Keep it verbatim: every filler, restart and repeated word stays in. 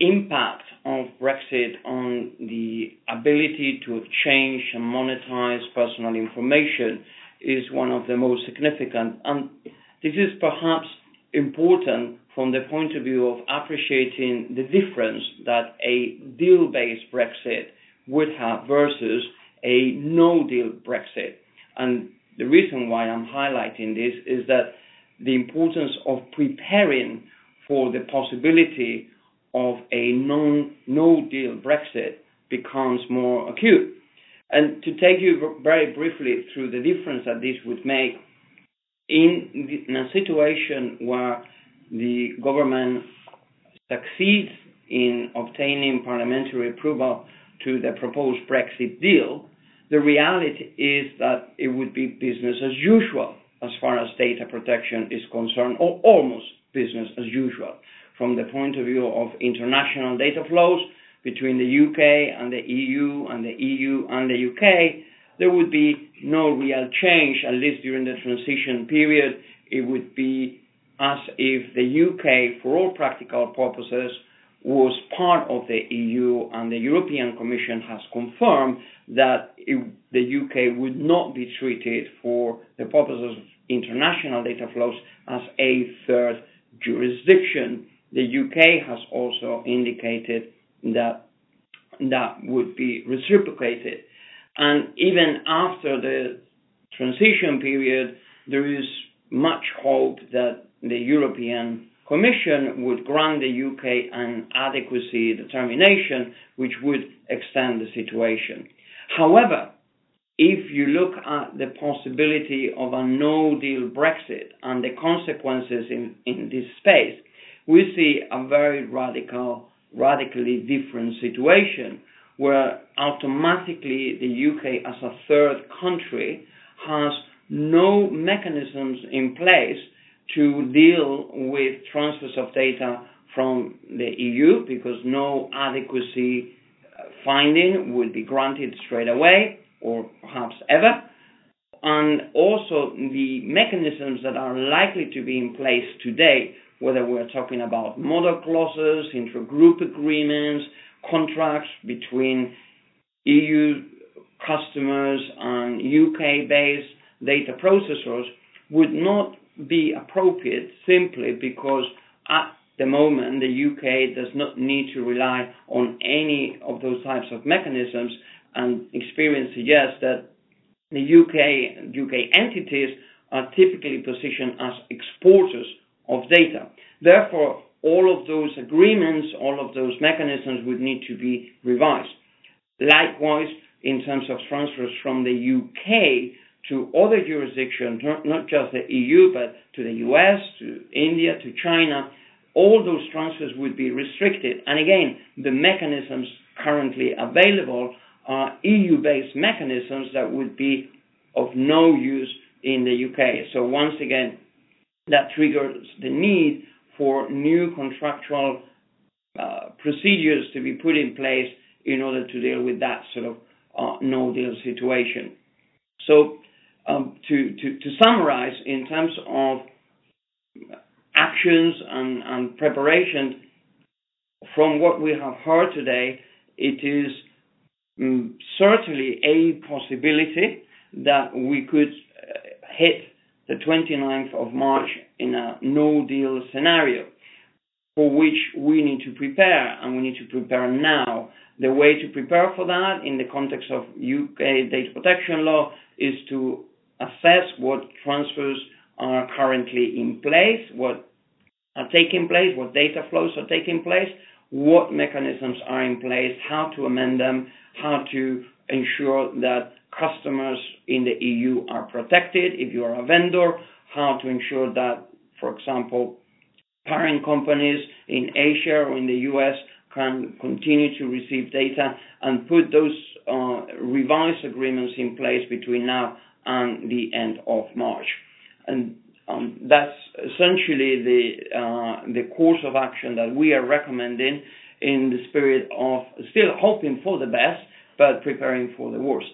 impact of Brexit on the ability to exchange and monetize personal information is one of the most significant. And this is perhaps important from the point of view of appreciating the difference that a deal-based Brexit would have versus a no-deal Brexit. And the reason why I'm highlighting this is that the importance of preparing for the possibility of a non, no-deal Brexit becomes more acute. And to take you very briefly through the difference that this would make, in, in a situation where the government succeeds in obtaining parliamentary approval to the proposed Brexit deal, the reality is that it would be business as usual as far as data protection is concerned, or almost business as usual, from the point of view of international data flows between the U K and the E U and the E U and the U K. There would be no real change, at least during the transition period. It would be as if the U K, for all practical purposes, was part of the E U, and the European Commission has confirmed that it, the U K would not be treated for the purposes of international data flows as a third jurisdiction. The U K has also indicated that that would be reciprocated. And even after the transition period, there is much hope that the European Commission would grant the U K an adequacy determination, which would extend the situation. However, if you look at the possibility of a no-deal Brexit and the consequences in, in this space, we see a very radical, radically different situation where automatically the U K as a third country has no mechanisms in place to deal with transfers of data from the E U, because no adequacy finding would be granted straight away or perhaps ever. And also the mechanisms that are likely to be in place today, whether we're talking about model clauses, intra-group agreements, contracts between E U customers and U K-based data processors, would not be appropriate simply because at the moment the U K does not need to rely on any of those types of mechanisms, and experience suggests that the U K, U K entities are typically positioned as exporters of data. Therefore, all of those agreements, all of those mechanisms would need to be revised. Likewise, in terms of transfers from the U K to other jurisdictions, not just the E U, but to the U S, to India, to China, all those transfers would be restricted. And again, the mechanisms currently available are E U-based mechanisms that would be of no use in the U K. So once again, that triggers the need for new contractual uh, procedures to be put in place in order to deal with that sort of uh, no-deal situation. So um, to, to, to summarize, in terms of actions and, and preparation, from what we have heard today, it is um, certainly a possibility that we could uh, hit the twenty-ninth of March in a no-deal scenario, for which we need to prepare, and we need to prepare now. The way to prepare for that in the context of U K data protection law is to assess what transfers are currently in place, what are taking place, what data flows are taking place, what mechanisms are in place, how to amend them, how to ensure that customers in the E U are protected if you are a vendor, how to ensure that, for example, parent companies in Asia or in the U S can continue to receive data, and put those uh, revised agreements in place between now and the end of March. And um, that's essentially the, uh, the course of action that we are recommending in the spirit of still hoping for the best, but preparing for the worst.